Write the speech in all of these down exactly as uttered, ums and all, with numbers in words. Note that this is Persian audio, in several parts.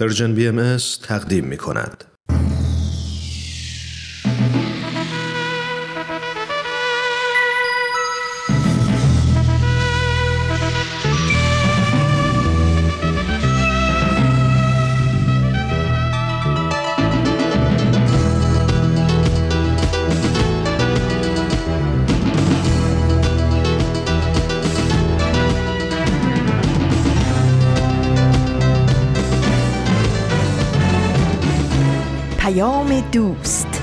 پرژن بی ام اس تقدیم می کند. دوست،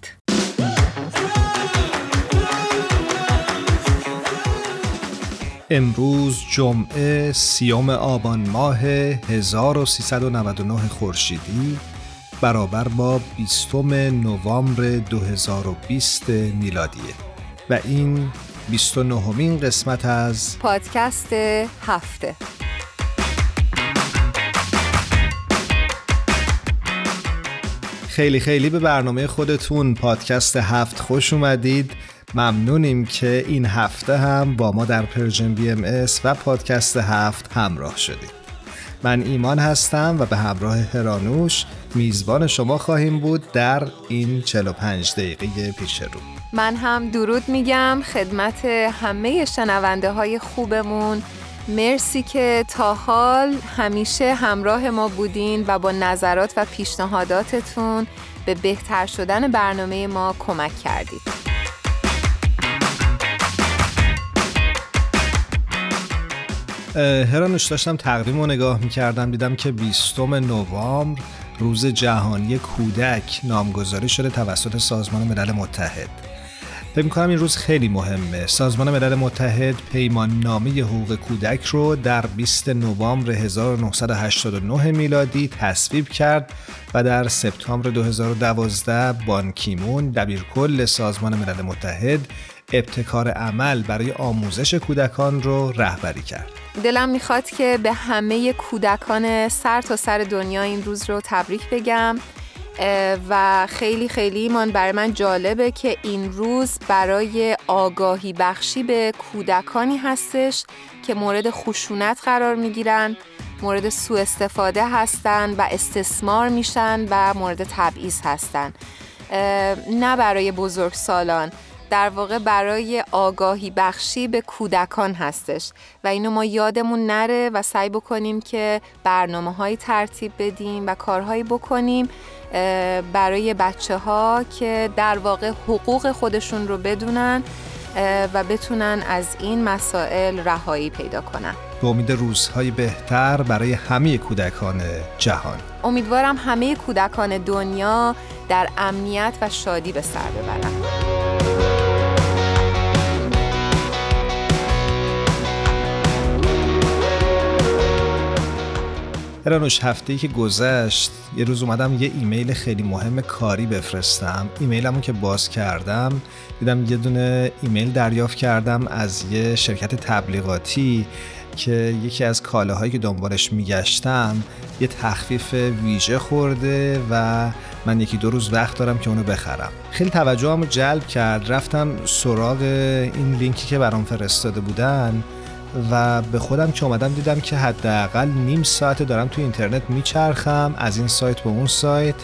امروز جمعه سیوم آبان ماه هزار و سیصد و نود و نه خورشیدی برابر با بیستم نوامبر دو هزار و بیست میلادیه و این بیست و نهمین قسمت از پادکست هفته. خیلی خیلی به برنامه خودتون پادکست هفت خوش اومدید. ممنونیم که این هفته هم با ما در پرژن بی ام اس و پادکست هفت همراه شدید. من ایمان هستم و به همراه هرانوش میزبان شما خواهیم بود در این چهل و پنج دقیقه پیش رو. من هم درود میگم خدمت همه شنونده های خوبمون. مرسی که تا حال همیشه همراه ما بودین و با نظرات و پیشنهاداتتون به بهتر شدن برنامه ما کمک کردید. هرانوش داشتم تقویم رو نگاه میکردم، دیدم که بیستم نوامبر روز جهانی کودک نامگذاری شده توسط سازمان ملل متحد. فکر میکنم این روز خیلی مهمه. سازمان ملل متحد پیمان نامه حقوق کودک رو در بیستم نوامبر هزار و نهصد و هشتاد و نه میلادی تصویب کرد و در سپتامبر دو هزار و دوازده بان کیمون دبیرکل سازمان ملل متحد ابتکار عمل برای آموزش کودکان رو رهبری کرد. دلم میخواد که به همه کودکان سر تا سر دنیا این روز رو تبریک بگم و خیلی خیلی ایمان برای من جالبه که این روز برای آگاهی بخشی به کودکانی هستش که مورد خشونت قرار میگیرن، مورد سوء استفاده هستن و استثمار میشن و مورد تبعیض هستن. نه برای بزرگسالان، در واقع برای آگاهی بخشی به کودکان هستش و اینو ما یادمون نره و سعی بکنیم که برنامه‌هایی ترتیب بدیم و کارهایی بکنیم برای بچه‌ها که در واقع حقوق خودشون رو بدونن و بتونن از این مسائل رهایی پیدا کنن. به امید روزهای بهتر برای همه کودکان جهان. امیدوارم همه کودکان دنیا در امنیت و شادی به سر ببرن. هرانوش، هفته‌ای که گذشت یه روز اومدم یه ایمیل خیلی مهم کاری بفرستم. ایمیلمو که باز کردم دیدم یه دونه ایمیل دریافت کردم از یه شرکت تبلیغاتی که یکی از کالاهایی که دنبالش میگشتم یه تخفیف ویژه خورده و من یکی دو روز وقت دارم که اونو بخرم. خیلی توجهمو جلب کرد. رفتم سراغ این لینکی که برام فرستاده بودن و به خودم که اومدم دیدم که حداقل نیم ساعت دارم تو اینترنت میچرخم از این سایت به اون سایت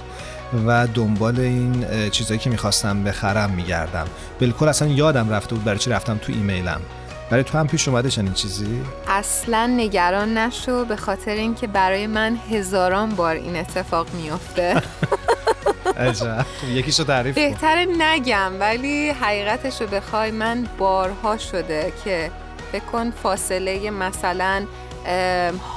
و دنبال این چیزایی که میخواستم بخرم میگردم. بالکل اصلا یادم رفته بود برای چی رفتم تو ایمیلم. برای تو هم پیش اومده چنین چیزی؟ اصلا نگران نشو، به خاطر اینکه برای من هزاران بار این اتفاق میفته. عجب. یکیشو تعریف کن. بهتره نگم، ولی حقیقتشو بخوای من بارها شده که بکن فاصله مثلا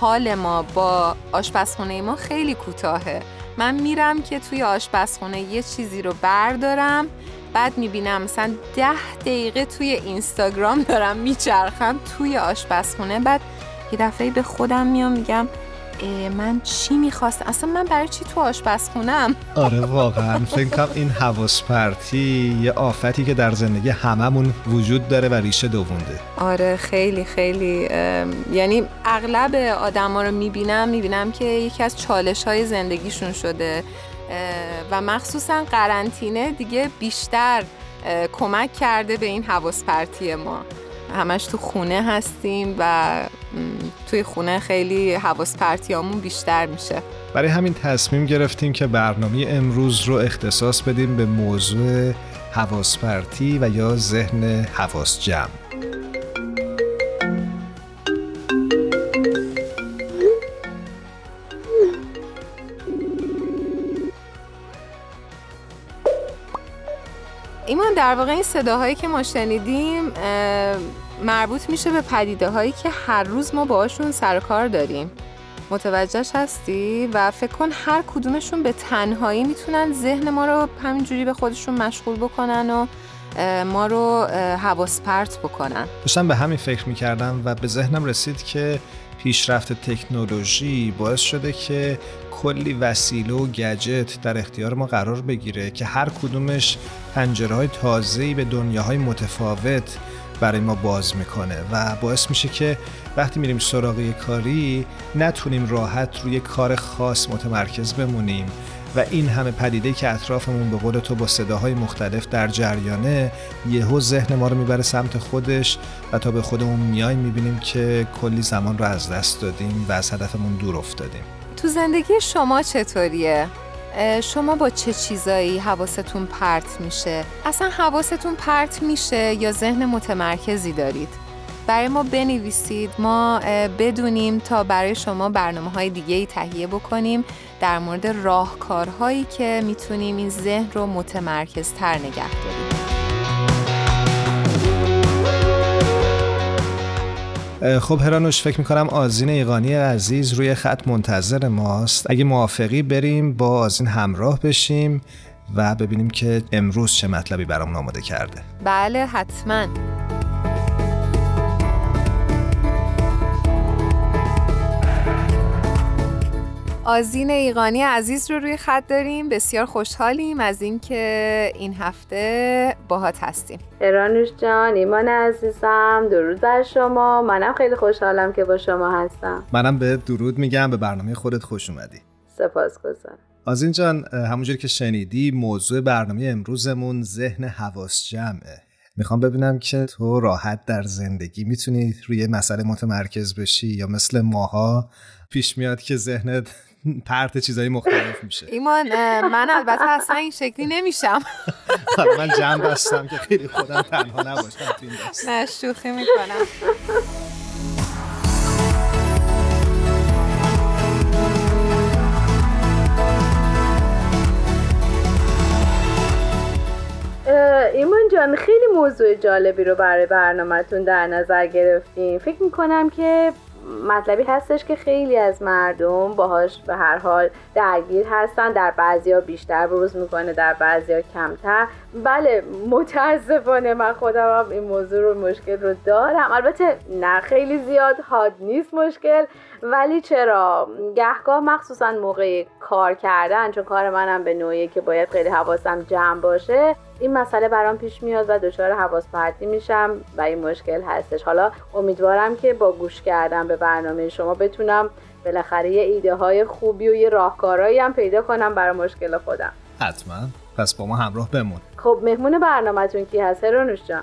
حال ما با آشپزخونه ما خیلی کوتاهه. من میرم که توی آشپزخونه یه چیزی رو بردارم، بعد میبینم مثلا ده دقیقه توی اینستاگرام دارم میچرخم توی آشپزخونه، بعد یه دفعه به خودم میام میگم من چی میخواستم، اصلا من برای چی تو آشپزخونم؟ آره واقعا فکر کنم این حواس پرتی یه آفتی که در زندگی هممون وجود داره و ریشه دوونده. آره خیلی خیلی، یعنی اغلب آدما رو میبینم میبینم که یکی از چالش‌های زندگیشون شده و مخصوصا قرنطینه دیگه بیشتر کمک کرده به این حواس پرتی ما. همش تو خونه هستیم و توی خونه خیلی حواس پرتیامون بیشتر میشه. برای همین تصمیم گرفتیم که برنامه امروز رو اختصاص بدیم به موضوع حواس پرتی و یا ذهن حواس جمع. ایمان، در واقع این صداهایی که ما شنیدیم مربوط میشه به پدیده هایی که هر روز ما باشون سرکار داریم. متوجهش هستی؟ و فکر کن هر کدومشون به تنهایی میتونن ذهن ما رو همینجوری به خودشون مشغول بکنن و ما رو حواس پرت بکنن. داشتم به همین فکر میکردم و به ذهنم رسید که پیشرفت تکنولوژی باعث شده که کلی وسیله و گجت در اختیار ما قرار بگیره که هر کدومش پنجره‌های تازه‌ای به دنیاهای متفاوت برای ما باز میکنه و باعث میشه که وقتی میریم سراغ یه کاری نتونیم راحت روی کار خاص متمرکز بمونیم و این همه پدیده که اطرافمون به قول تو با صداهای مختلف در جریانه یهو ذهن ما رو میبره سمت خودش و تا به خودمون میایم میبینیم که کلی زمان رو از دست دادیم و از هدفمون دور افتادیم. تو زندگی شما چطوریه؟ شما با چه چیزایی حواستون پرت میشه؟ اصلا حواستون پرت میشه یا ذهن متمرکزی دارید؟ برای ما بنویسید، ما بدونیم تا برای شما برنامه‌های دیگه‌ای تهیه بکنیم در مورد راهکارهایی که میتونیم این ذهن رو متمرکزتر نگه داریم. خب هرانوش، فکر میکنم آذین ایقانی عزیز روی خط منتظر ماست. اگه موافقی بریم با آذین همراه بشیم و ببینیم که امروز چه مطلبی برامون آماده کرده. بله حتماً. آذین ایقانی عزیز رو روی خط داریم. بسیار خوشحالیم از اینکه این هفته باهات هستیم. هرانوش جان، ایمان عزیزم، درود بر شما. منم خیلی خوشحالم که با شما هستم. منم به درود میگم، به برنامه خودت خوش اومدی. سپاسگزارم. آذین جان، همونجوری که شنیدی موضوع برنامه امروزمون ذهن حواس جمعه. میخوام ببینم که تو راحت در زندگی میتونی روی مسئله متمرکز بشی یا مثل ماها پیش میاد که ذهنت پرت چیزایی مختلف میشه؟ ایمان، من البته اصلا این شکلی نمیشم. من جمع بستم که خیلی خودم تنها نباشم تو این دست. نه شوخی میکنم. ایمان جان، خیلی موضوع جالبی رو برای برنامه‌تون در نظر گرفتیم. فکر میکنم که مطلبی هستش که خیلی از مردم باهاش به هر حال درگیر هستن، در بعضیا بیشتر بروز میکنه، در بعضیا کمتر. بله متاسفانه من خودم هم این موضوع رو، مشکل رو دارم. البته نه خیلی زیاد، حاد نیست مشکل، ولی چرا گهگاه مخصوصا موقع کار کردن، چون کار منم به نوعیه که باید خیلی حواسم جمع باشه، این مسئله برام پیش میاد و دچار حواس پرتی میشم و این مشکل هستش. حالا امیدوارم که با گوش کردن به برنامه شما بتونم بالاخره یه ایده های خوبی و یه راهکارهایی هم پیدا کنم برای مشکل خودم. حتما، پس با ما همراه بمون. خب مهمون برنامه‌تون کی هست هرانوش جان؟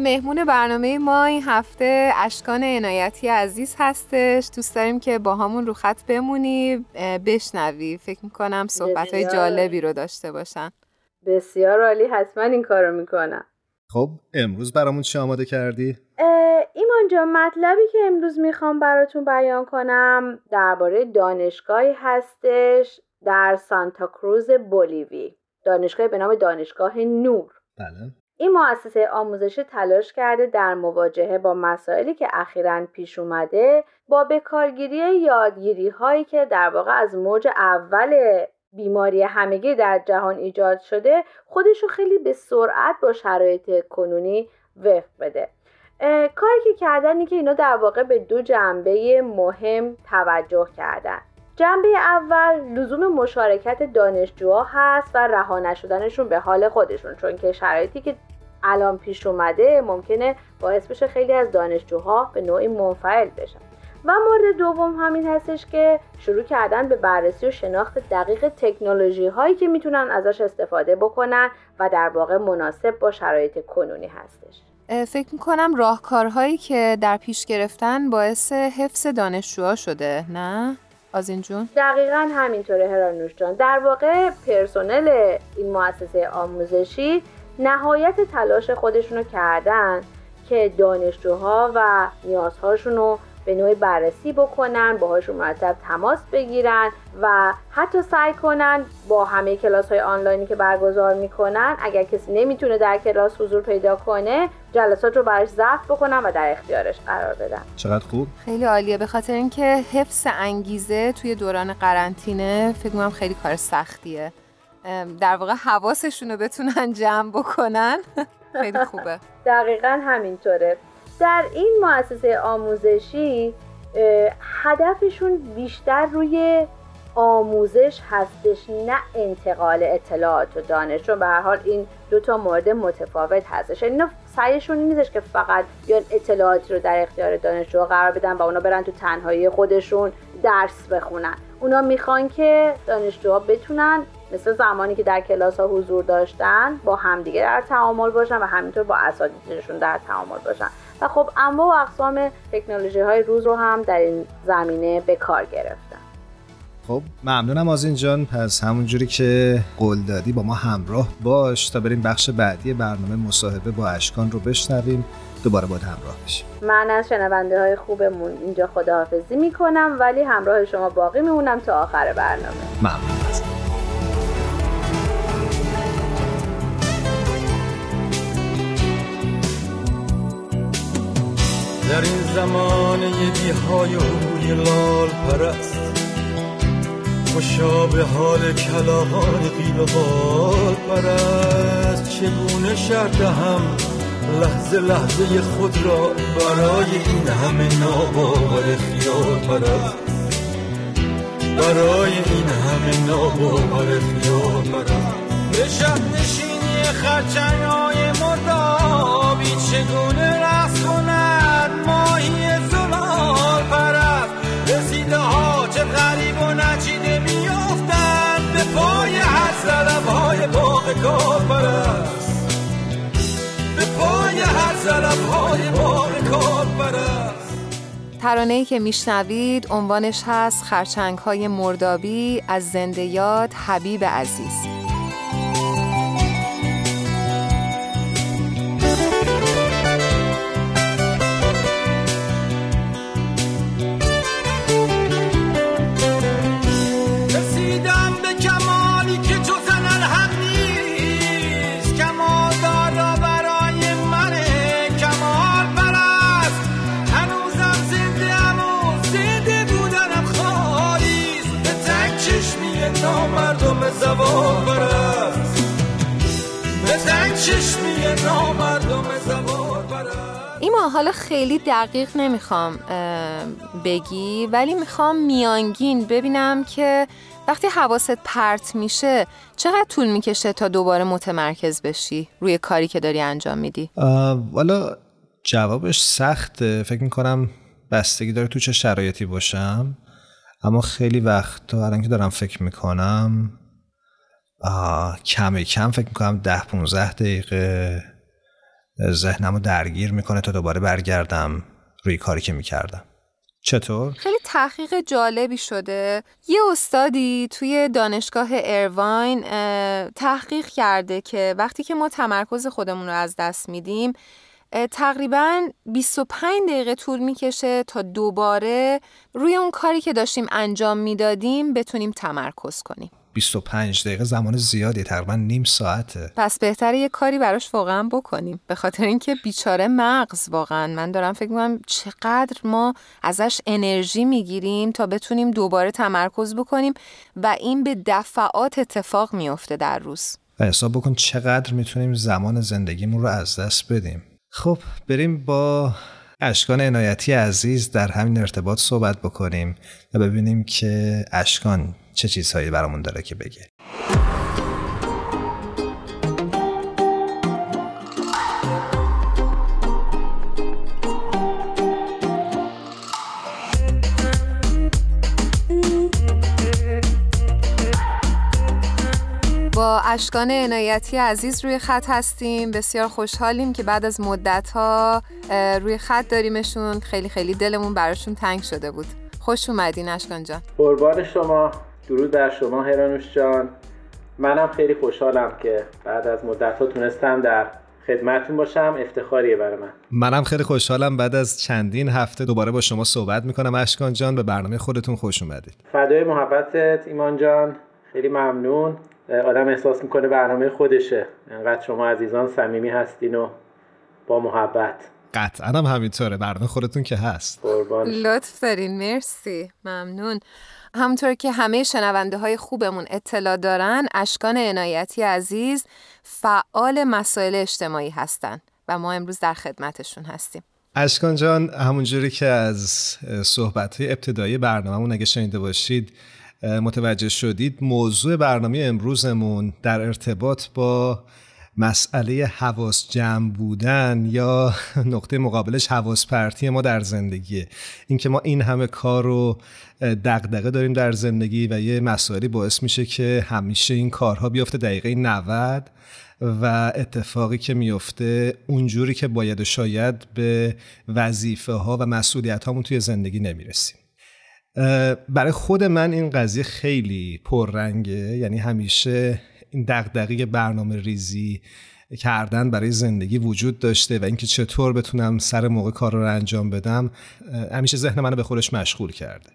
مهمون برنامه ما این هفته اشکان عنایتی عزیز هستش. دوست داریم که با همون رو خط بمونی، بشنوی. فکر میکنم صحبت‌های جالبی رو داشته باشن. بسیار عالی، حتما این کارو میکنم. خب امروز برامون چی آماده کردی؟ ایمان جان، مطلبی که امروز میخوام براتون بیان کنم درباره دانشگاهی هستش در سانتاکروز بولیوی، دانشگاهی به نام دانشگاه نور. بله. این مؤسسه آموزشی تلاش کرده در مواجهه با مسائلی که اخیراً پیش اومده با بکارگیری یادگیری هایی که در واقع از موج اول بیماری همگی در جهان ایجاد شده، خودشو خیلی به سرعت با شرایط کنونی وفق بده. کاری که کردن که اینا در واقع به دو جنبه مهم توجه کردن. جنبه اول لزوم مشارکت دانشجوها هست و رها نشدنشون به حال خودشون، چون که شرایطی که الان پیش اومده ممکنه باعث بشه خیلی از دانشجوها به نوعی منفعل بشن. و مورد دوم همین هستش که شروع کردن به بررسی و شناخت دقیق تکنولوژی هایی که میتونن ازش استفاده بکنن و در واقع مناسب با شرایط کنونی هستش. فکر میکنم راهکارهایی که در پیش گرفتن باعث حفظ دانشجوها شده، نه؟ آذین جون؟ دقیقاً همینطوره هرانوش جان. در واقع پرسنل این مؤسسه آموزشی نهایت تلاش خودشونو کردن که دانشجوها و نیازهاشونو به نوعی بررسی بکنن، باهاشون مرتب تماس بگیرن و حتی سعی کنن با همه کلاس‌های آنلاینی که برگزار میکنن اگر کسی نمیتونه در کلاس حضور پیدا کنه جلسات رو براش ضبط بکنن و در اختیارش قرار بدن. چقدر خوب، خیلی عالیه. به خاطر اینکه حفظ انگیزه توی دوران قرنطینه فکر می‌کنم خیلی کار سختیه، در واقع حواسشون رو بتونن جمع بکنن. خیلی خوبه. دقیقاً همینطوره. در این مؤسسه آموزشی هدفشون بیشتر روی آموزش هستش، نه انتقال اطلاعات و دانش، چون به هر حال این دوتا مورد متفاوت هستش. اینا سعیشون این نیستش که فقط بیان اطلاعاتی رو در اختیار دانشجو قرار بدن و اونا برن تو تنهایی خودشون درس بخونن. اونا میخوان که دانشجوها بتونن مثل زمانی که در کلاس ها حضور داشتن با همدیگه در تعامل باشن و همینطور با اساتیدشون در تعامل باشن و خب اما و اقسام تکنولوژی های روز رو هم در این زمینه به کار گرفتن. خب ممنونم آذین جان. پس همونجوری که قول دادی با ما همراه باش تا بریم بخش بعدی برنامه مصاحبه با اشکان رو بشنویم. دوباره باید همراه بشیم. من از شنونده های خوبمون اینجا خداحافظی میکنم ولی همراه شما باقی میمونم تا آخر برنامه. ممنون هستم. در این زمانه ی بیهای اوی لال پرست خوشا به حال کلاغان قیل و بال پرست چگونه شرط هم لحظه لحظه خود را برای این همه ناباور خیال پرست برای این همه ناباور خیال پرست به شهر نشینی خرچنهای مردابی چگونه رست کند ماهی زلال پرست رسیده ها چه غریب و نچیده می افتند به پای هر ضربهای باغ کار پرست ترانه‌ای که میشنوید عنوانش هست خرچنگ‌های مردابی از زنده یاد حبیب عزیز. ایما حالا خیلی دقیق نمیخوام بگی ولی میخوام میانگین ببینم که وقتی حواست پرت میشه چقدر طول میکشه تا دوباره متمرکز بشی روی کاری که داری انجام میدی. والا جوابش سخته. فکر میکنم بستگی داره تو چه شرایطی باشم، اما خیلی وقت تا الان که دارم فکر میکنم کم کم فکر میکنم ده پونزده دقیقه ذهنمو درگیر میکنه تا دوباره برگردم روی کاری که میکردم. چطور؟ خیلی تحقیق جالبی شده. یه استادی توی دانشگاه ایرواین تحقیق کرده که وقتی که ما تمرکز خودمون رو از دست میدیم تقریباً بیست و پنج دقیقه طول میکشه تا دوباره روی اون کاری که داشتیم انجام میدادیم بتونیم تمرکز کنیم. بیست و پنج دقیقه زمان زیادی، تقریباً نیم ساعته. پس بهتره یه کاری براش واقعاً بکنیم، به خاطر اینکه بیچاره مغز واقعاً من دارم فکر می‌کنم چقدر ما ازش انرژی میگیریم تا بتونیم دوباره تمرکز بکنیم و این به دفعات اتفاق میفته در روز. و حساب بکن چقدر میتونیم زمان زندگیمون رو از دست بدیم. خب بریم با اشکان عنایتی عزیز در همین ارتباط صحبت بکنیم و ببینیم که اشکان چه چیزهایی برامون داره که بگه. با اشکان عنایتی عزیز روی خط هستیم. بسیار خوشحالیم که بعد از مدت‌ها روی خط داریمشون. خیلی خیلی دلمون براشون تنگ شده بود. خوش اومدین اشکان جان. قربان شما، درود بر شما هرانوش جان. منم خیلی خوشحالم که بعد از مدت‌ها تونستم در خدمتتون باشم. افتخاریه برای من. منم خیلی خوشحالم، بعد از چندین هفته دوباره با شما صحبت می‌کنم اشکان جان. به برنامه خودتون خوش اومدید. فدای محبتت ایمان جان، خیلی ممنون. آدم احساس میکنه برنامه خودشه، انقدر شما عزیزان صمیمی هستین و با محبت. قطعا هم همینطوره، برنامه خودتون که هست. قربان. لطف دارین، مرسی، ممنون. همونطور که همه شنونده های خوبمون اطلاع دارن، اشکان عنایتی عزیز فعال مسائل اجتماعی هستن و ما امروز در خدمتشون هستیم. اشکان جان، همونجوری که از صحبت های ابتدایی برنامه‌مون اگه شنیده باشید متوجه شدید، موضوع برنامه امروزمون در ارتباط با مسئله حواس جمع بودن یا نقطه مقابلش حواس پرتی ما در زندگیه. اینکه ما این همه کار رو دغدغه داریم در زندگی و یه مسئله باعث میشه که همیشه این کارها بیفته دقیقه نود و اتفاقی که میفته اونجوری که باید و شاید به وظیفه ها و مسئولیت هامون توی زندگی نمیرسیم. برای خود من این قضیه خیلی پررنگه، یعنی همیشه این دغدغه برنامه ریزی کردن برای زندگی وجود داشته و اینکه چطور بتونم سر موقع کار رو انجام بدم همیشه ذهن منو به خودش مشغول کرده.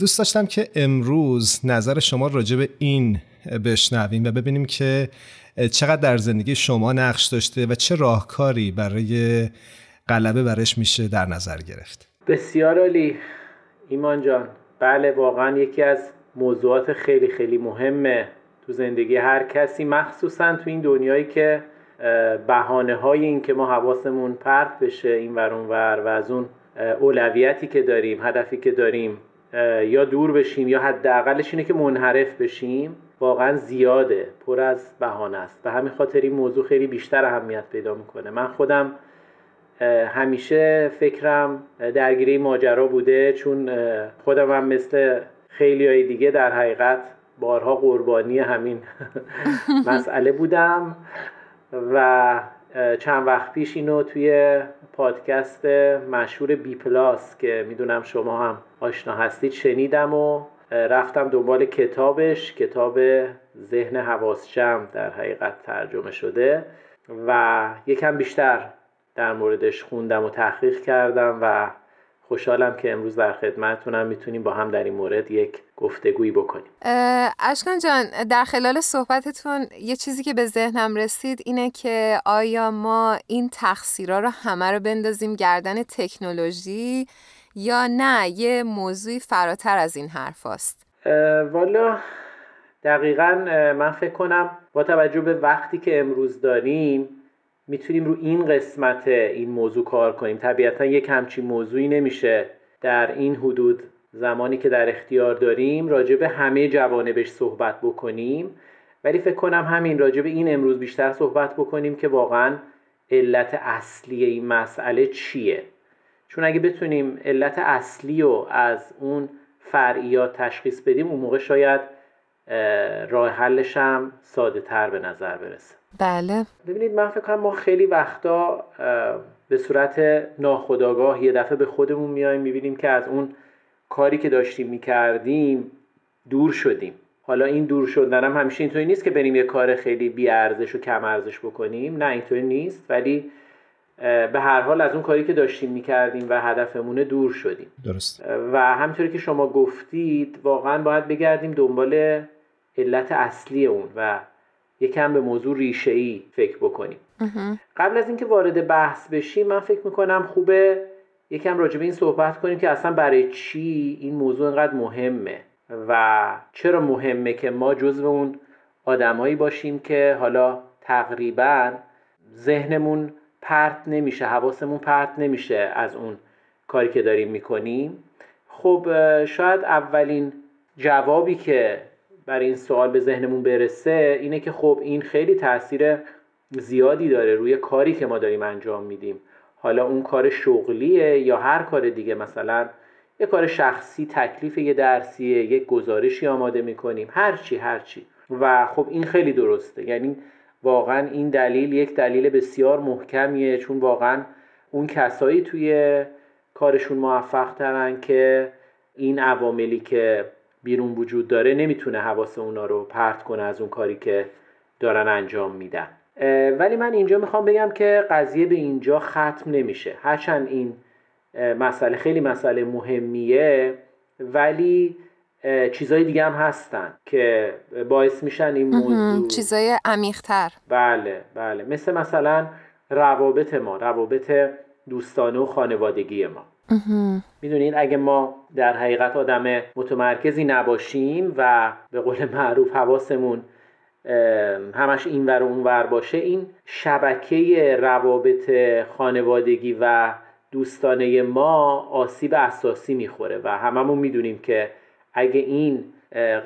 دوست داشتم که امروز نظر شما راجع به این بشنویم و ببینیم که چقدر در زندگی شما نقش داشته و چه راهکاری برای غلبه برش میشه در نظر گرفت. بسیار عالی ایمان جان. بله، واقعا یکی از موضوعات خیلی خیلی مهمه تو زندگی هر کسی، مخصوصا تو این دنیایی که بهانه های این که ما حواسمون پرت بشه این ور اون ور و از اون اولویتی که داریم، هدفی که داریم یا دور بشیم یا حداقلش اینه که منحرف بشیم، واقعا زیاده، پر از بهانه است. به همین خاطر این موضوع خیلی بیشتر اهمیت پیدا میکنه. من خودم همیشه فکرم درگیری ماجرا بوده، چون خودم هم مثل خیلی های دیگه در حقیقت بارها قربانی همین مسئله بودم و چند وقت پیش اینو توی پادکست مشهور بی پلاس که میدونم شما هم آشنا هستید شنیدم و رفتم دنبال کتابش. کتاب ذهن حواس جمع در حقیقت ترجمه شده و یکم بیشتر در موردش خوندم و تحقیق کردم و خوشحالم که امروز در خدمتتونم، میتونیم با هم در این مورد یک گفتگویی بکنیم. اشکان جان، در خلال صحبتتون یه چیزی که به ذهنم رسید اینه که آیا ما این تقصیرها رو همه رو بندازیم گردن تکنولوژی یا نه یه موضوعی فراتر از این حرف هست؟ والا دقیقاً من فکر کنم با توجه به وقتی که امروز داریم میتونیم رو این قسمت این موضوع کار کنیم. طبیعتا یک همچین موضوعی نمیشه در این حدود زمانی که در اختیار داریم راجع به همه جوانبش صحبت بکنیم، ولی فکر کنم همین راجع به این امروز بیشتر صحبت بکنیم که واقعا علت اصلی این مسئله چیه. چون اگه بتونیم علت اصلی رو از اون فرعیات تشخیص بدیم اون موقع شاید راه حلش هم ساده تر به نظر برسه. بله. ببینید من فکر کنم ما خیلی وقتا به صورت ناخودآگاه یه دفعه به خودمون میایم میبینیم که از اون کاری که داشتیم میکردیم دور شدیم. حالا این دور شدن هم همیشه اینطوری نیست که بریم یه کار خیلی بی ارزش و کم ارزش بکنیم، نه اینطوری نیست، ولی به هر حال از اون کاری که داشتیم میکردیم و هدفمونه دور شدیم. درست. و همونطوری که شما گفتید واقعا باید بگردیم دنبال علت اصلی اون و یکم به موضوع ریشه‌ای فکر بکنیم. قبل از اینکه وارد بحث بشیم من فکر میکنم خوبه یکم راجع به این صحبت کنیم که اصلا برای چی این موضوع اینقدر مهمه و چرا مهمه که ما جزو اون آدمایی باشیم که حالا تقریبا ذهنمون پرت نمیشه، حواسمون پرت نمیشه از اون کاری که داریم میکنیم. خب شاید اولین جوابی که برای این سوال به ذهنمون برسه اینه که خب این خیلی تأثیر زیادی داره روی کاری که ما داریم انجام میدیم، حالا اون کار شغلیه یا هر کار دیگه، مثلا یه کار شخصی، تکلیف یه درسیه، یک گزارشی آماده میکنیم، هرچی هرچی. و خب این خیلی درسته، یعنی واقعا این دلیل یک دلیل بسیار محکمیه، چون واقعا اون کسایی توی کارشون موفق ترن که این عواملی که بیرون وجود داره نمیتونه حواس اونا رو پرت کنه از اون کاری که دارن انجام میدن. ولی من اینجا میخوام بگم که قضیه به اینجا ختم نمیشه، هرچند این مسئله خیلی مسئله مهمیه ولی چیزای دیگه هم هستن که باعث میشن این موضوع چیزای عمیق‌تر، بله بله، مثل مثلا روابط ما، روابط دوستانه و خانوادگی ما. میدونید اگه ما در حقیقت آدم متمرکزی نباشیم و به قول معروف حواسمون همش این ور و اون ور باشه، این شبکه روابط خانوادگی و دوستانه ما آسیب اساسی میخوره و هممون میدونیم که اگه این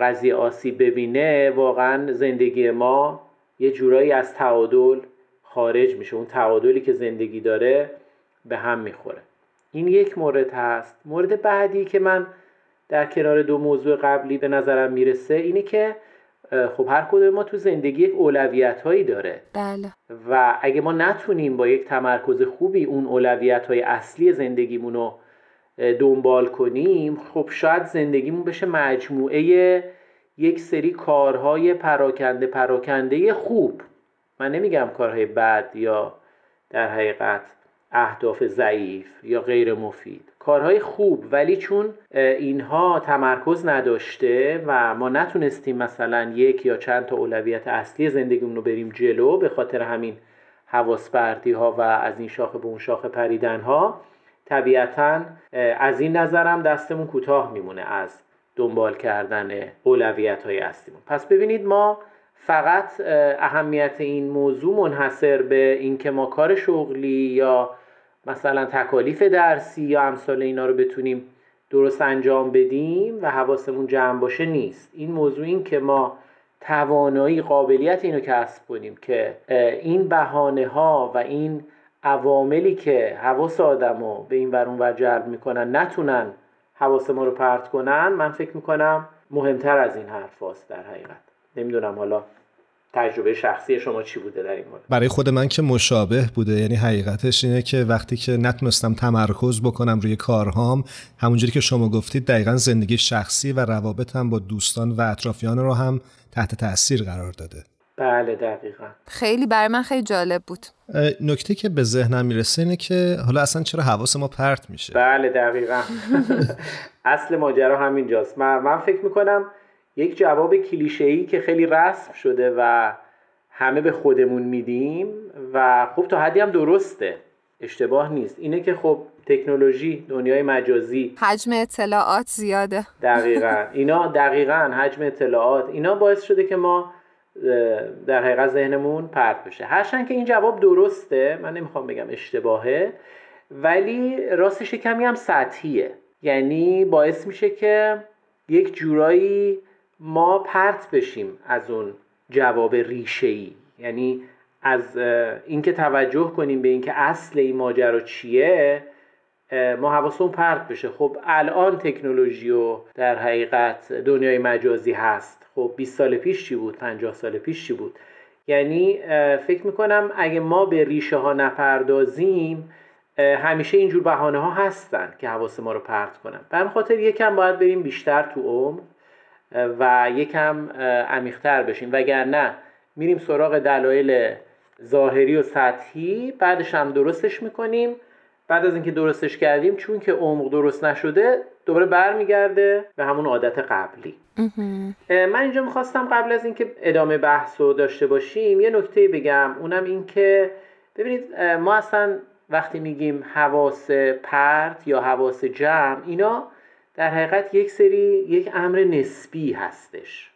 قضیه آسیب ببینه واقعا زندگی ما یه جورایی از تعادل خارج میشه، اون تعادلی که زندگی داره به هم میخوره. این یک مورد هست. مورد بعدی که من در کنار دو موضوع قبلی به نظرم میرسه اینه که خب هر کدوم ما تو زندگی یک اولویت هایی داره، بله، و اگه ما نتونیم با یک تمرکز خوبی اون اولویت های اصلی زندگیمون رو دنبال کنیم، خب شاید زندگیمون بشه مجموعه یک سری کارهای پراکنده پراکنده خوب، من نمیگم کارهای بد یا در حقیقت اهداف ضعیف یا غیر مفید، کارهای خوب، ولی چون اینها تمرکز نداشته و ما نتونستیم مثلا یک یا چند تا اولویت اصلی زندگیمون رو بریم جلو به خاطر همین حواس پرتی ها و از این شاخه به اون شاخه پریدن ها، طبیعتاً از این نظرم دستمون کوتاه میمونه از دنبال کردن اولویت‌های اصلیمون. پس ببینید ما فقط اهمیت این موضوع منحصر به اینکه ما کار شغلی یا مثلا تکالیف درسی یا امثال اینا رو بتونیم درست انجام بدیم و حواسمون جمع باشه نیست. این موضوع این که ما توانایی، قابلیت اینو کسب کنیم که این بهانه‌ها و این عواملی که حواس آدمو به این ور اون ور جلب میکنن نتونن حواس ما رو پرت کنن، من فکر میکنم مهمتر از این حرف هاست در حقیقت. نمیدونم حالا تجربه شخصی شما چی بوده در این مورد؟ برای خود من که مشابه بوده، یعنی حقیقتش اینه که وقتی که نتونستم تمرکز بکنم روی کارهام، همونجوری که شما گفتید دقیقاً زندگی شخصی و روابطم با دوستان و اطرافیان رو هم تحت تأثیر قرار داده. بله دقیقاً. خیلی برای من خیلی جالب بود. نکته که به ذهنم میرسه اینه که حالا اصلا چرا حواس ما پرت میشه؟ بله دقیقاً. اصل ماجرا همینجاست. من من فکر میکنم یک جواب کلیشه‌ای که خیلی رسم شده و همه به خودمون میدیم و خب تا حدی هم درسته، اشتباه نیست، اینه که خب تکنولوژی، دنیای مجازی، حجم اطلاعات زیاده. دقیقاً. اینا دقیقاً حجم اطلاعات اینا باعث شده که ما در حقیقت ذهنمون پرت بشه. هرچند که این جواب درسته، من نمیخوام بگم اشتباهه، ولی راستش کمی هم سطحیه، یعنی باعث میشه که یک جورایی ما پرت بشیم از اون جواب ریشه‌ای، یعنی از اینکه توجه کنیم به اینکه اصل این ماجرا چیه ما حواسمون پرت بشه. خب الان تکنولوژی و در حقیقت دنیای مجازی هست، خب بیست سال پیش چی بود، پنجاه سال پیش چی بود، یعنی فکر میکنم اگه ما به ریشه ها نپردازیم همیشه اینجور بهانه ها هستن که حواس ما رو پرت کنن. به همین خاطر یکم باید بریم بیشتر تو عمق و یکم عمیق‌تر بشیم، وگرنه میریم سراغ دلایل ظاهری و سطحی، بعدش هم درستش میکنیم، بعد از اینکه درستش کردیم چون که عمق درست نشده دوباره برمیگرده به همون عادت قبلی. من اینجا میخواستم قبل از اینکه ادامه بحث رو داشته باشیم یه نکته بگم، اونم این که ببینید ما اصلا وقتی میگیم حواس پرت یا حواس جمع، اینا در حقیقت یک سری یک امر نسبی هستش.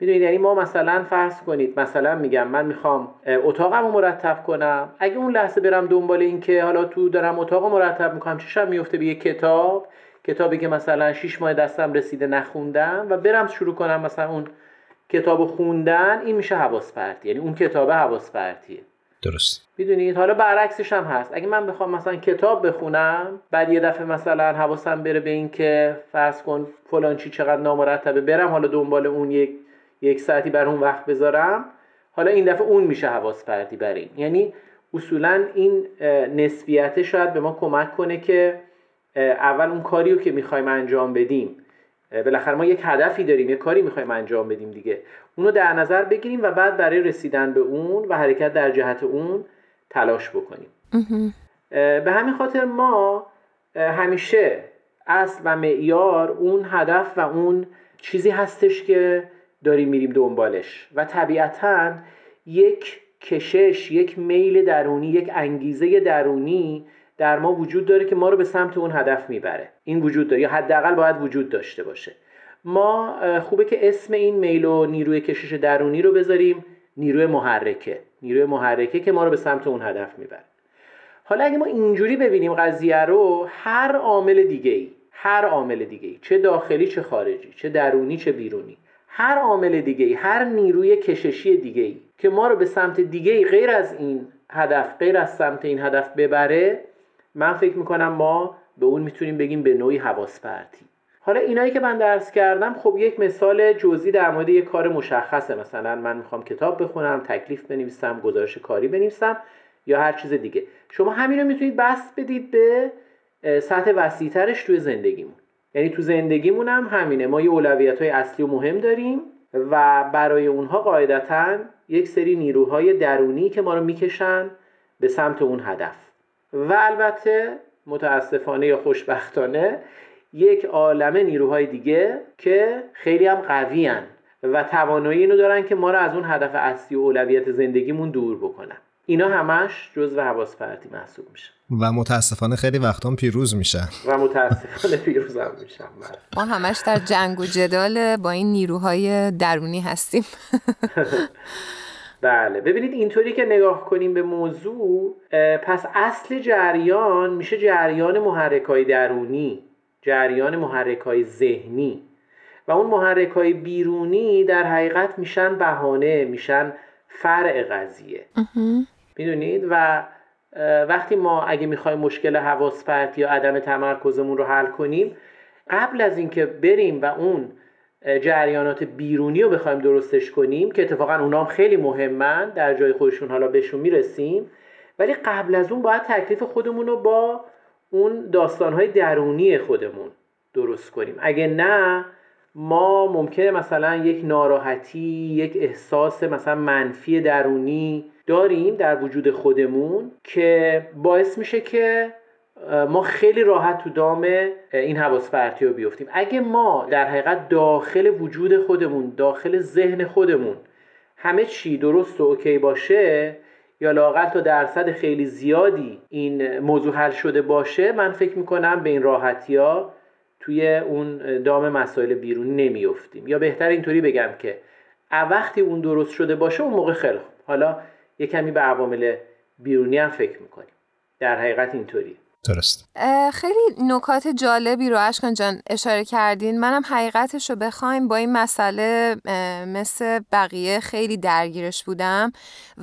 میدونید، یعنی ما مثلا فرض کنید، مثلا میگم من میخوام اتاقمو مرتب کنم، اگه اون لحظه برم دنبال این که حالا تو دارم اتاقو مرتب میکنم چشم میفته به یه کتاب، کتابی که مثلا شش ماه دستم رسیده نخوندم و برم شروع کنم مثلا اون کتابو خوندن، این میشه حواس پرتی، یعنی اون کتابه حواس پرتیه. درست میدونید. حالا برعکسش هم هست، اگه من بخوام مثلا کتاب بخونم بعد یه دفعه مثلا حواسم بره به این که فرض کن فلان چی چقدر نامرتبه، برم حالا دنبال اون یک یک ساعتی بر اون وقت بذارم، حالا این دفعه اون میشه حواس پرتی بر این. یعنی اصولا این نسبیت شاید به ما کمک کنه که اول اون کاری رو که میخوایم انجام بدیم، بالاخره ما یک هدفی داریم، یک کاری میخوایم انجام بدیم دیگه، اونو در نظر بگیریم و بعد برای رسیدن به اون و حرکت در جهت اون تلاش بکنیم. به همین خاطر ما همیشه اصل و معیار اون هدف و اون چیزی هستش که داریم میریم دنبالش و طبیعتاً یک کشش، یک میل درونی، یک انگیزه درونی در ما وجود داره که ما رو به سمت اون هدف میبره. این وجود داره یا حداقل باید وجود داشته باشه. ما خوبه که اسم این میل و نیروی کشش درونی رو بذاریم نیروی محرکه، نیروی محرکه که ما رو به سمت اون هدف میبره. حالا اگه ما اینجوری ببینیم قضیه رو، هر عامل دیگه‌ای، هر عامل دیگه‌ای، چه داخلی چه خارجی، چه درونی چه بیرونی، هر عامل دیگه‌ای، هر نیروی کششی دیگه‌ای که ما رو به سمت دیگه‌ای غیر از این هدف، غیر از سمت این هدف ببره، من فکر میکنم ما به اون میتونیم بگیم به نوعی حواس پرتی. حالا اینایی که من درس کردم خب یک مثال جزئی در مورد یک کار مشخصه، مثلا من میخوام کتاب بخونم، تکلیف بنویسم، گزارش کاری بنویسم یا هر چیز دیگه. شما همین رو میتونید بس بدید به سطح وسیع‌ترش توی زندگیمون. یعنی تو زندگیمون هم همینه، ما یه اولویت‌های اصلی و مهم داریم و برای اونها قاعدتاً یک سری نیروهای درونی که ما رو میکشن به سمت اون هدف. و البته متاسفانه یا خوشبختانه یک عالمه نیروهای دیگه که خیلی هم قوی هن و توانایی اینو دارن که ما رو از اون هدف اصلی و اولویت زندگیمون دور بکنن. اینا همش جزو حواس پرتی محسوب میشه و متاسفانه خیلی وقتا پیروز میشن و متاسفانه پیروز هم میشن. ما همش در جنگ و جدال با این نیروهای درونی هستیم. بله ببینید، اینطوری که نگاه کنیم به موضوع، پس اصل جریان میشه جریان محرکای درونی، جریان محرکای ذهنی، و اون محرکای بیرونی در حقیقت میشن بهانه، میشن فرع قضیه. میدونید و وقتی ما اگه میخوایم مشکل حواس پرتی یا عدم تمرکزمون رو حل کنیم، قبل از اینکه بریم و اون جریانات بیرونی رو بخوایم درستش کنیم که اتفاقا اونام خیلی مهمن، در جای خودشون حالا بهشون میرسیم، ولی قبل از اون باید تکلیف خودمون رو با اون داستانهای درونی خودمون درست کنیم. اگه نه ما ممکنه مثلا یک ناراحتی، یک احساس مثلا منفی درونی داریم در وجود خودمون که باعث میشه که ما خیلی راحت تو دام این حواس پرتی رو بیفتیم. اگه ما در حقیقت داخل وجود خودمون، داخل ذهن خودمون همه چی درست و اوکی باشه یا لااقل تا درصد خیلی زیادی این موضوع حل شده باشه، من فکر میکنم به این راحتی‌ها توی اون دام مسائل بیرون نمیافتیم. یا بهتر اینطوری بگم که وقتی اون درست شده باشه اون موقع خیلی خوب، حالا یه کمی به عوامل بیرونی هم فکر میکنیم. در حقیقت اینطوری. درست. خیلی نکات جالبی رو اشکان جان اشاره کردین. منم حقیقتش رو بخوایم با این مسئله مثل بقیه خیلی درگیرش بودم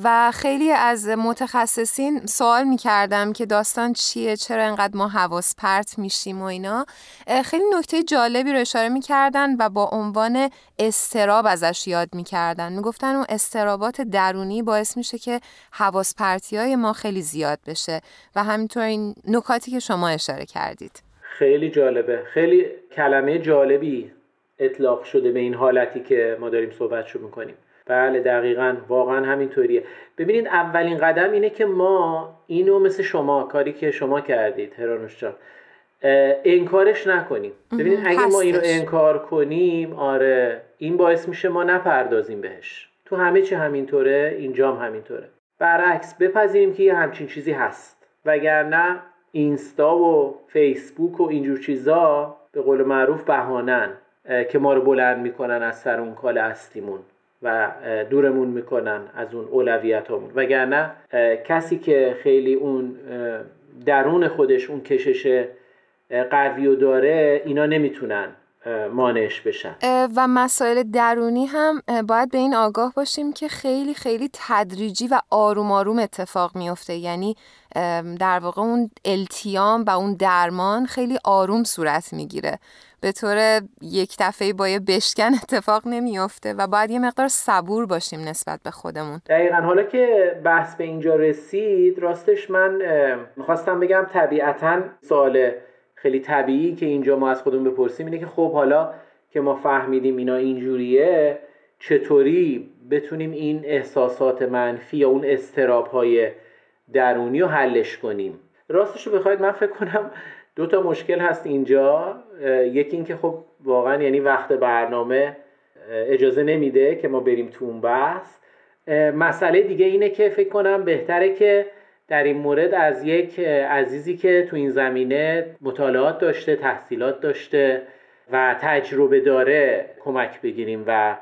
و خیلی از متخصصین سوال می‌کردم که داستان چیه، چرا اینقدر ما حواس پرت میشیم و اینا. خیلی نکته جالبی رو اشاره می‌کردن و با عنوان استراب ازش یاد می‌کردن. میگفتن اون استرابات درونی باعث میشه که حواس پرتی‌های ما خیلی زیاد بشه و همینطور این نکاتی که شما اشاره کردید. خیلی جالبه، خیلی کلمه جالبی اطلاق شده به این حالتی که ما داریم صحبتشو میکنیم. بله دقیقاً، واقعاً همینطوریه. ببینید اولین قدم اینه که ما اینو مثل شما، کاری که شما کردید هرانوش جان، انکارش نکنیم. ببینید اگه ما اینو انکار کنیم، آره این باعث میشه ما نپردازیم بهش. تو همه چی همینطوره، اینجام همینطوره. برعکس بپذیریم که یه همچین چیزی هست، وگرنه اینستا و فیسبوک و اینجور چیزا به قول معروف بهانن. که ما رو بلند میکنن از سر اون کال هستیمون و دورمون میکنن از اون اولویتامون. وگرنه کسی که خیلی اون درون خودش اون کشش قوی و داره، اینا نمیتونن مانعش بشن. و مسائل درونی هم باید به این آگاه باشیم که خیلی خیلی تدریجی و آروم آروم اتفاق میفته، یعنی در واقع اون التیام و اون درمان خیلی آروم صورت میگیره، به طور یک دفعه با یه بشکن اتفاق نمیفته و باید یه مقدار صبور باشیم نسبت به خودمون. دقیقاً. حالا که بحث به اینجا رسید، راستش من میخواستم بگم طبیعتاً سوال خیلی طبیعی که اینجا ما از خودمون بپرسیم اینه که خب حالا که ما فهمیدیم اینا اینجوریه، چطوری بتونیم این احساسات منفی یا اون اضطراب‌های درونی رو حلش کنیم. راستش رو بخواید من فکر کنم دو تا مشکل هست اینجا. یکی این که خب واقعا یعنی وقت برنامه اجازه نمیده که ما بریم تو اون بحث. مسئله دیگه اینه که فکر کنم بهتره که در این مورد از یک عزیزی که تو این زمینه مطالعات داشته، تحصیلات داشته و تجربه داره کمک بگیریم و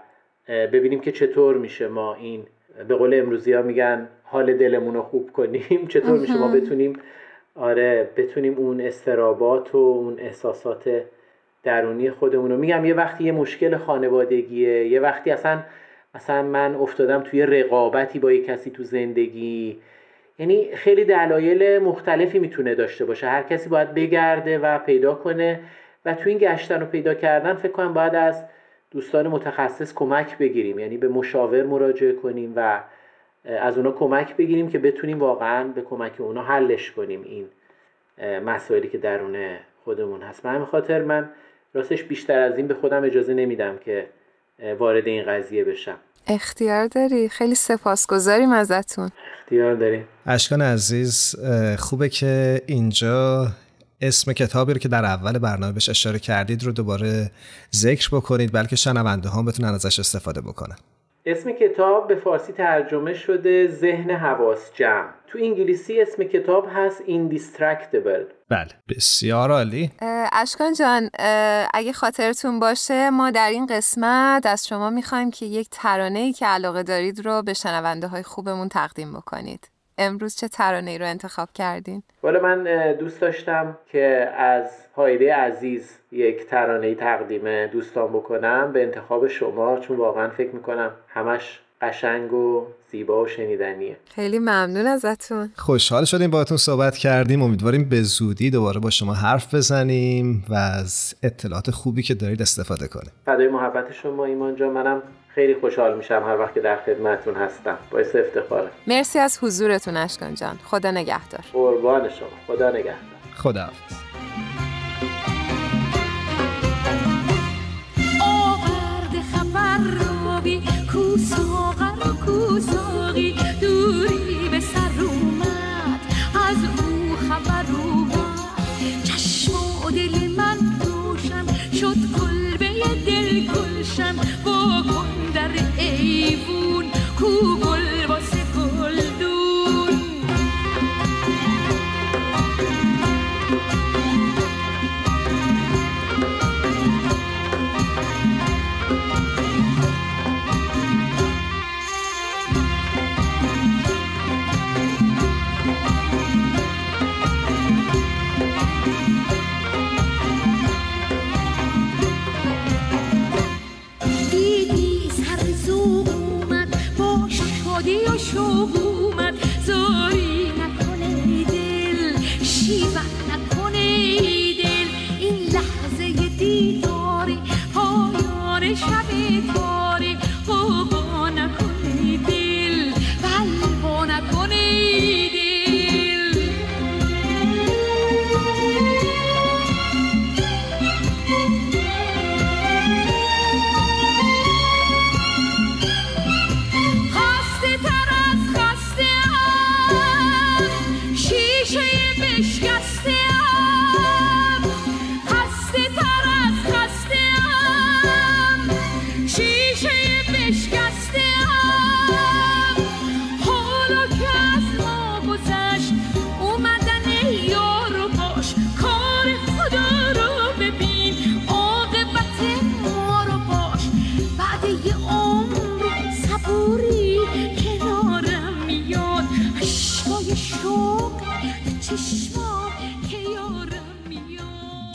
ببینیم که چطور میشه ما این، به قول امروزی ها میگن، حال دلمون رو خوب کنیم. چطور میشه ما بتونیم آره بتونیم اون استرابات و اون احساسات درونی خودمون رو، میگم یه وقتی یه مشکل خانوادگیه، یه وقتی اصلا اصلا من افتادم توی رقابتی با یه کسی تو زندگی، یعنی خیلی دلایل مختلفی میتونه داشته باشه. هر کسی باید بگرده و پیدا کنه و تو این گشتن و پیدا کردن فکر کنم باید از دوستان متخصص کمک بگیریم، یعنی به مشاور مراجعه کنیم و از اونا کمک بگیریم که بتونیم واقعا به کمک اونا حلش کنیم این مسائلی که درون خودمون هست. من به خاطر من راستش بیشتر از این به خودم اجازه نمیدم که وارد این قضیه بشم. اختیار داری، خیلی سپاسگزاریم ازتون. اختیار داری. اشکان عزیز، خوبه که اینجا اسم کتابی رو که در اول برنامه بهش اشاره کردید رو دوباره ذکر بکنید، بلکه شنونده ها بتونن ازش استفاده بکنن. اسم کتاب به فارسی ترجمه شده ذهن حواس جمع. تو انگلیسی اسم کتاب هست Indistractable. بله، بسیار عالی. اشکان جان، اگه خاطرتون باشه ما در این قسمت از شما میخوایم که یک ترانه‌ای که علاقه دارید رو به شنونده های خوبمون تقدیم بکنید. امروز چه ترانه‌ای رو انتخاب کردین؟ والا من دوست داشتم که از هایده عزیز یک ترانه‌ای تقدیم دوستان بکنم به انتخاب شما، چون واقعا فکر میکنم همش قشنگ و زیبا و شنیدنیه. خیلی ممنون ازتون. خوشحال شدیم باهاتون صحبت کردیم. امیدواریم به زودی دوباره با شما حرف بزنیم و از اطلاعات خوبی که دارید استفاده کنیم. فدای محبت شما ایمان جان. منم خیلی خوشحال میشم هر وقت که در خدمتتون هستم. باعث افتخاره. مرسی از حضورتون اشکان جان. خدا نگهدار. قربان شما. خدا نگهدار. خداحافظ. کوساغر و کوساغی دوری به سر اومد، از او خبر اومد، چشم و دل من روشن شد، قلبه دل گلشن، با گندر ایوون کو گل واسه گلدون.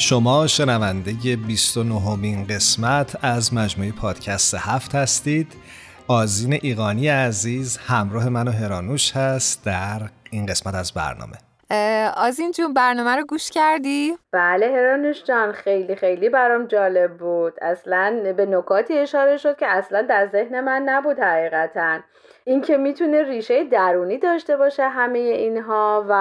شما شنونده بیست و نهمین قسمت از مجموعه پادکست هفت هستید. آذین ایقانی عزیز همراه من و هرانوش هست در این قسمت از برنامه. آذین جون، برنامه رو گوش کردی؟ بله هرانوش جان، خیلی خیلی برام جالب بود. اصلا به نکاتی اشاره شد که اصلا در ذهن من نبود حقیقتا. این که میتونه ریشه درونی داشته باشه همه اینها و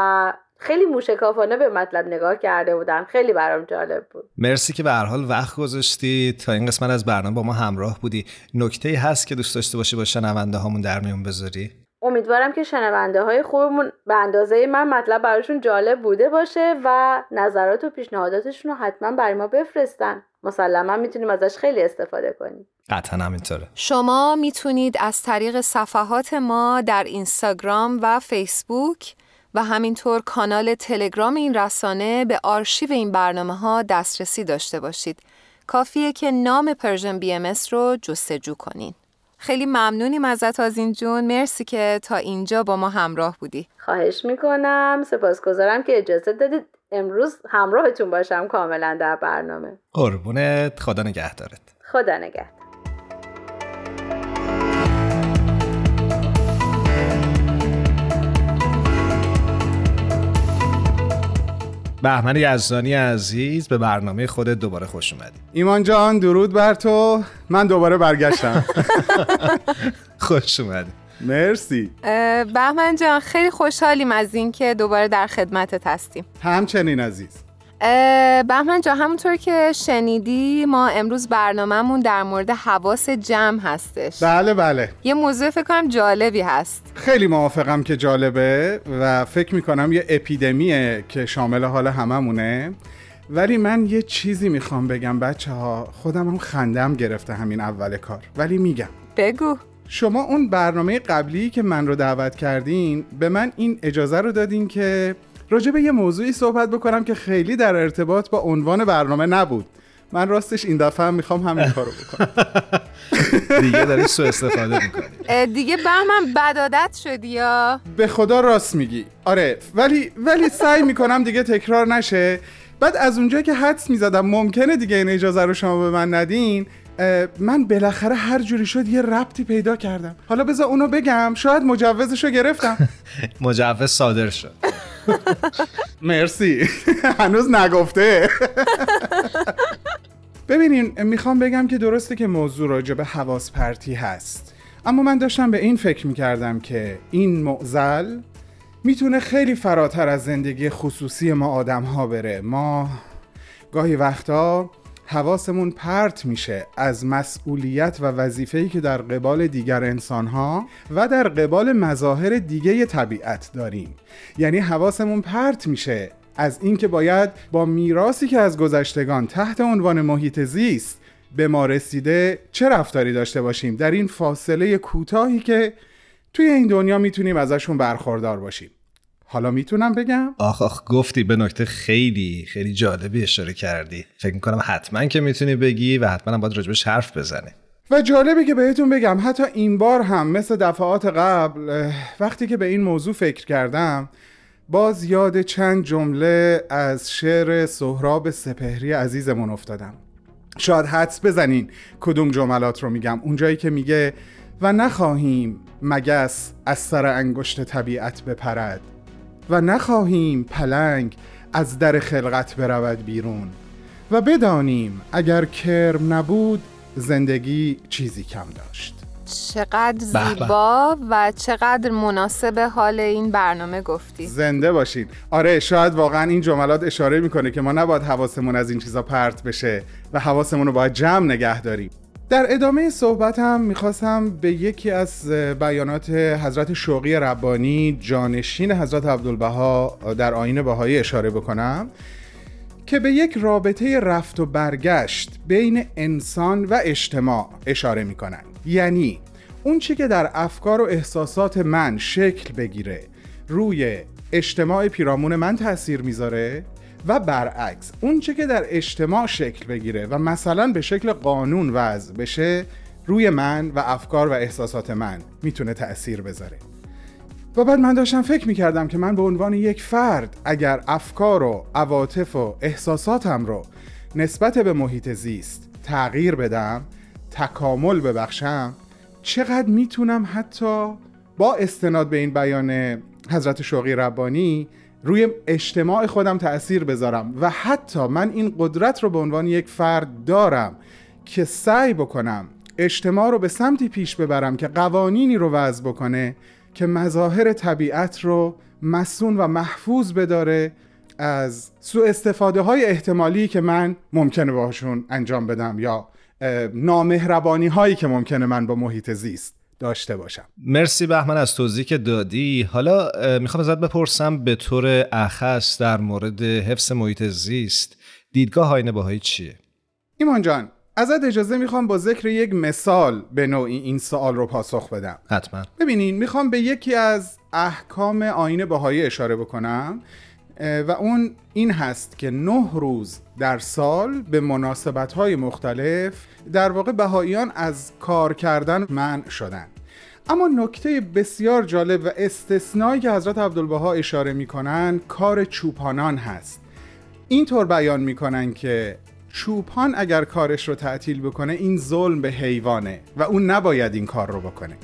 خیلی موشکافانه به مطلب نگاه کرده بودم. خیلی برام جالب بود. مرسی که به هر حال وقت گذاشتی تا این قسمت از برنامه با ما همراه بودی. نکته‌ای هست که دوست داشته باشی با شنونده هامون در میون بذاری؟ امیدوارم که شنونده های خوبمون به اندازه من مطلب براشون جالب بوده باشه و نظرات و پیشنهاداتشون رو حتما برای ما بفرستن. مسلما میتونیم ازش خیلی استفاده کنیم. قطعا همینطوره. شما میتونید از طریق صفحات ما در اینستاگرام و فیسبوک و همینطور کانال تلگرام این رسانه به آرشیو این برنامه‌ها دسترسی داشته باشید. کافیه که نام پرژن بی ام اس رو جستجو کنین. خیلی ممنونیم ازت آذین جون. مرسی که تا اینجا با ما همراه بودی. خواهش میکنم. سپاسگزارم که اجازه دادید امروز همراهتون باشم کاملا در برنامه. قربونت. خدا نگهدارت. خدا نگهدار. بهمن یزدانی عزیز، به برنامه خودت دوباره خوش اومدی. ایمان جان درود بر تو. من دوباره برگشتم. خوش اومدی. مرسی. بهمن جان خیلی خوشحالیم از این که دوباره در خدمتت هستیم. همچنین عزیز. بهمن جان، همونطور که شنیدی ما امروز برنامه‌مون در مورد حواس جمع هستش. بله بله. یه موضوع فکر کنم جالبی هست. خیلی موافقم که جالبه و فکر می‌کنم یه اپیدمیه که شامل حال هممونه. ولی من یه چیزی میخوام بگم بچه‌ها. خودم هم خندم گرفته همین اول کار. ولی میگم. بگو. شما اون برنامه قبلی که من رو دعوت کردین به من این اجازه رو دادین که راجع به یه موضوعی صحبت بکنم که خیلی در ارتباط با عنوان برنامه نبود. من راستش این دفعه هم میخوام همین کارو بکنم. دیگه داری سوء استفاده میکنی دیگه بهمن. بد عادت شدی یا؟ به خدا راست میگی. آره ولی ولی سعی میکنم دیگه تکرار نشه. بعد از اونجا که حدس میزدم ممکنه دیگه این اجازه رو شما به من ندین، من بالاخره هر جوری شد یه ربطی پیدا کردم. حالا بذار اونو بگم، شاید مجوزشو گرفتم. مجوز صادر شد. مرسی. هنوز نگفته. ببینین میخوام بگم که درسته که موضوع راجع به حواس پرتی هست، اما من داشتم به این فکر میکردم که این معضل میتونه خیلی فراتر از زندگی خصوصی ما آدم ها بره. ما گاهی وقتا حواسمون پرت میشه از مسئولیت و وظیفه‌ای که در قبال دیگر انسان‌ها و در قبال مظاهر دیگه طبیعت داریم. یعنی حواسمون پرت میشه از این که باید با میراثی که از گذشتگان تحت عنوان محیط زیست به ما رسیده چه رفتاری داشته باشیم در این فاصله کوتاهی که توی این دنیا میتونیم ازشون برخوردار باشیم. حالا میتونم بگم؟ آخ آخ گفتی به نکته خیلی خیلی جالبی اشاره کردی. فکر میکنم حتما که میتونی بگی و حتما هم باید راجبش حرف بزنی. و جالبه که بهتون بگم حتی این بار هم مثل دفعات قبل وقتی که به این موضوع فکر کردم باز یاد چند جمله از شعر سهراب سپهری عزیزمون افتادم. شاید حدس بزنین کدوم جملات رو میگم. اونجایی که میگه و نخواهیم مگس از سر انگشت طبیعت بپرد و نخواهیم پلنگ از در خلقت برود بیرون و بدانیم اگر کرم نبود زندگی چیزی کم داشت. چقدر زیبا و چقدر مناسب حال این برنامه گفتی. زنده باشین. آره شاید واقعا این جملات اشاره میکنه که ما نباید حواسمون از این چیزا پرت بشه و حواسمون رو باید جمع نگه داریم. در ادامه صحبتم میخواستم به یکی از بیانات حضرت شوقی ربانی جانشین حضرت عبدالبها در آیین بهایی اشاره بکنم که به یک رابطه رفت و برگشت بین انسان و اجتماع اشاره میکنن. یعنی اون چی که در افکار و احساسات من شکل بگیره روی اجتماع پیرامون من تأثیر میذاره و برعکس اون چه که در اجتماع شکل بگیره و مثلا به شکل قانون وضع بشه روی من و افکار و احساسات من میتونه تأثیر بذاره. و بعد من داشتم فکر میکردم که من به عنوان یک فرد اگر افکار و عواطف و احساساتم رو نسبت به محیط زیست تغییر بدم، تکامل ببخشم، چقدر میتونم حتی با استناد به این بیان حضرت شوقی ربانی روی اجتماع خودم تأثیر بذارم. و حتی من این قدرت رو به عنوان یک فرد دارم که سعی بکنم اجتماع رو به سمتی پیش ببرم که قوانینی رو وضع بکنه که مظاهر طبیعت رو مصون و محفوظ بداره از سوء استفاده های احتمالی که من ممکنه باشون انجام بدم یا نامهربانی هایی که ممکنه من با محیط زیست داشته باشم. مرسی بهمن از توضیحی که دادی. حالا میخوام ازت بپرسم به طور اخص در مورد حفظ محیط زیست دیدگاه آینه بهایی چیه؟ ایمان جان ازت اجازه میخوام با ذکر یک مثال به نوعی این سوال رو پاسخ بدم. حتما. ببینین میخوام به یکی از احکام آینه بهایی اشاره بکنم و اون این هست که نه روز در سال به مناسبت‌های مختلف در واقع بهائیان از کار کردن منع شدند. اما نکته بسیار جالب و استثنایی که حضرت عبدالبها اشاره می‌کنن کار چوپانان هست. اینطور بیان می‌کنن که چوپان اگر کارش رو تعطیل بکنه این ظلم به حیوانه و اون نباید این کار رو بکنه.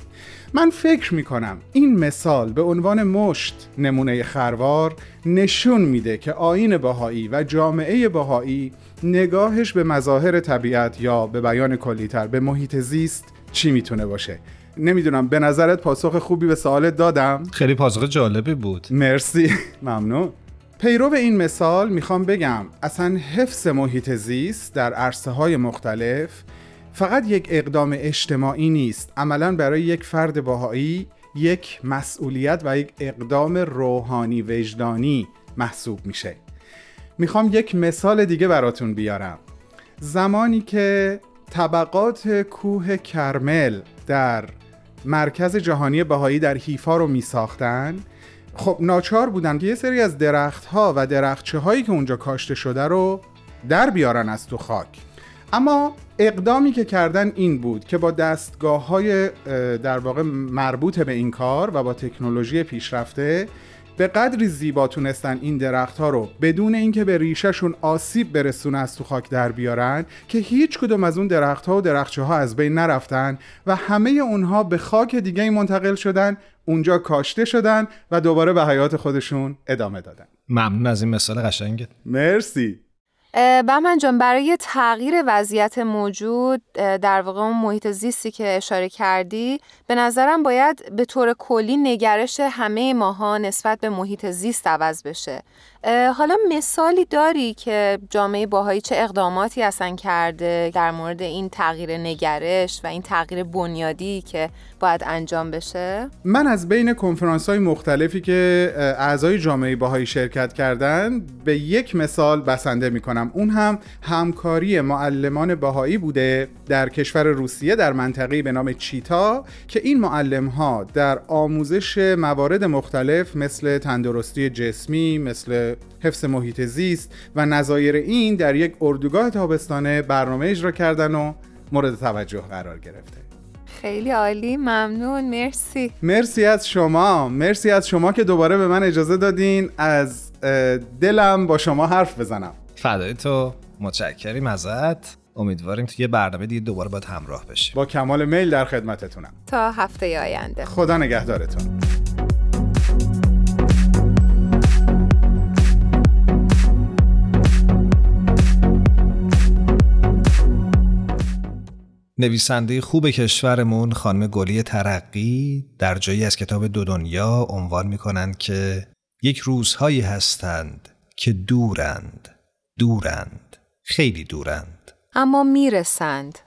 من فکر میکنم این مثال به عنوان مشت نمونه خروار نشون میده که آیین بهایی و جامعه بهایی نگاهش به مظاهر طبیعت یا به بیان کلی‌تر به محیط زیست چی میتونه باشه. نمیدونم به نظرت پاسخ خوبی به سوالت دادم؟ خیلی پاسخ جالبی بود. مرسی. ممنون. پیرو به این مثال میخوام بگم اصلا حفظ محیط زیست در عرصه‌های مختلف فقط یک اقدام اجتماعی نیست. عملاً برای یک فرد بهایی یک مسئولیت و یک اقدام روحانی وجدانی محسوب میشه. میخوام یک مثال دیگه براتون بیارم. زمانی که طبقات کوه کرمل در مرکز جهانی بهایی در حیفا رو میساختن، خب ناچار بودن که یه سری از درخت‌ها و درختچه‌هایی که اونجا کاشته شده رو در بیارن از تو خاک. اما اقدامی که کردن این بود که با دستگاه‌های در واقع مربوط به این کار و با تکنولوژی پیشرفته به قدری زیبا تونستن این درخت‌ها رو بدون اینکه به ریشه‌شون آسیب برسونه از تو خاک در بیارن که هیچ کدوم از اون درخت‌ها و درختچه‌ها از بین نرفتن و همه اونها به خاک دیگه‌ای منتقل شدن، اونجا کاشته شدن و دوباره به حیات خودشون ادامه دادن. ممنون از این مثال قشنگت. مرسی. بهمن جان برای تغییر وضعیت موجود در واقع اون محیط زیستی که اشاره کردی به نظرم باید به طور کلی نگرش همه ماها نسبت به محیط زیست عوض بشه. حالا مثالی داری که جامعه بهایی چه اقداماتی اصلا کرده در مورد این تغییر نگرش و این تغییر بنیادی که باید انجام بشه؟ من از بین کنفرانس‌های مختلفی که اعضای جامعه بهایی شرکت کردن به یک مثال بسنده می‌کنم. اون هم همکاری معلمان بهایی بوده در کشور روسیه در منطقه‌ای به نام چیتا که این معلم‌ها در آموزش موارد مختلف مثل تندرستی جسمی، مثل حفظ محیط زیست و نظایر این در یک اردوگاه تابستانه برنامه اجرا کردن و مورد توجه قرار گرفته. خیلی عالی، ممنون. مرسی. مرسی از شما. مرسی از شما که دوباره به من اجازه دادین از دلم با شما حرف بزنم. فدای تو. متشکریم ازت. امیدواریم توی یه برنامه دیگه دوباره باید همراه بشیم. با کمال میل در خدمتتونم. تا هفته آینده. خدا نگهدارتون. نویسنده خوب کشورمون خانم گلی ترقی در جایی از کتاب دو دنیا عنوان میکنند که یک روزهایی هستند که دورند، دورند، خیلی دورند، اما میرسند،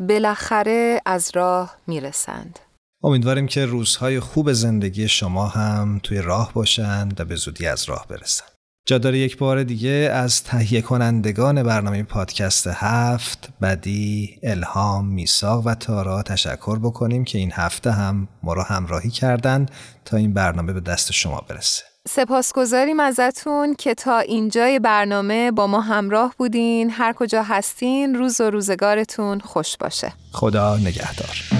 بالاخره از راه میرسند. امیدواریم که روزهای خوب زندگی شما هم توی راه باشند و به زودی از راه برسند. جا داره یک بار دیگه از تهیه کنندگان برنامه پادکست هفت، بدی، الهام، میثاق و تارا تشکر بکنیم که این هفته هم ما را همراهی کردن تا این برنامه به دست شما برسه. سپاسگزاریم ازتون که تا اینجای برنامه با ما همراه بودین. هر کجا هستین روز و روزگارتون خوش باشه. خدا نگهدار.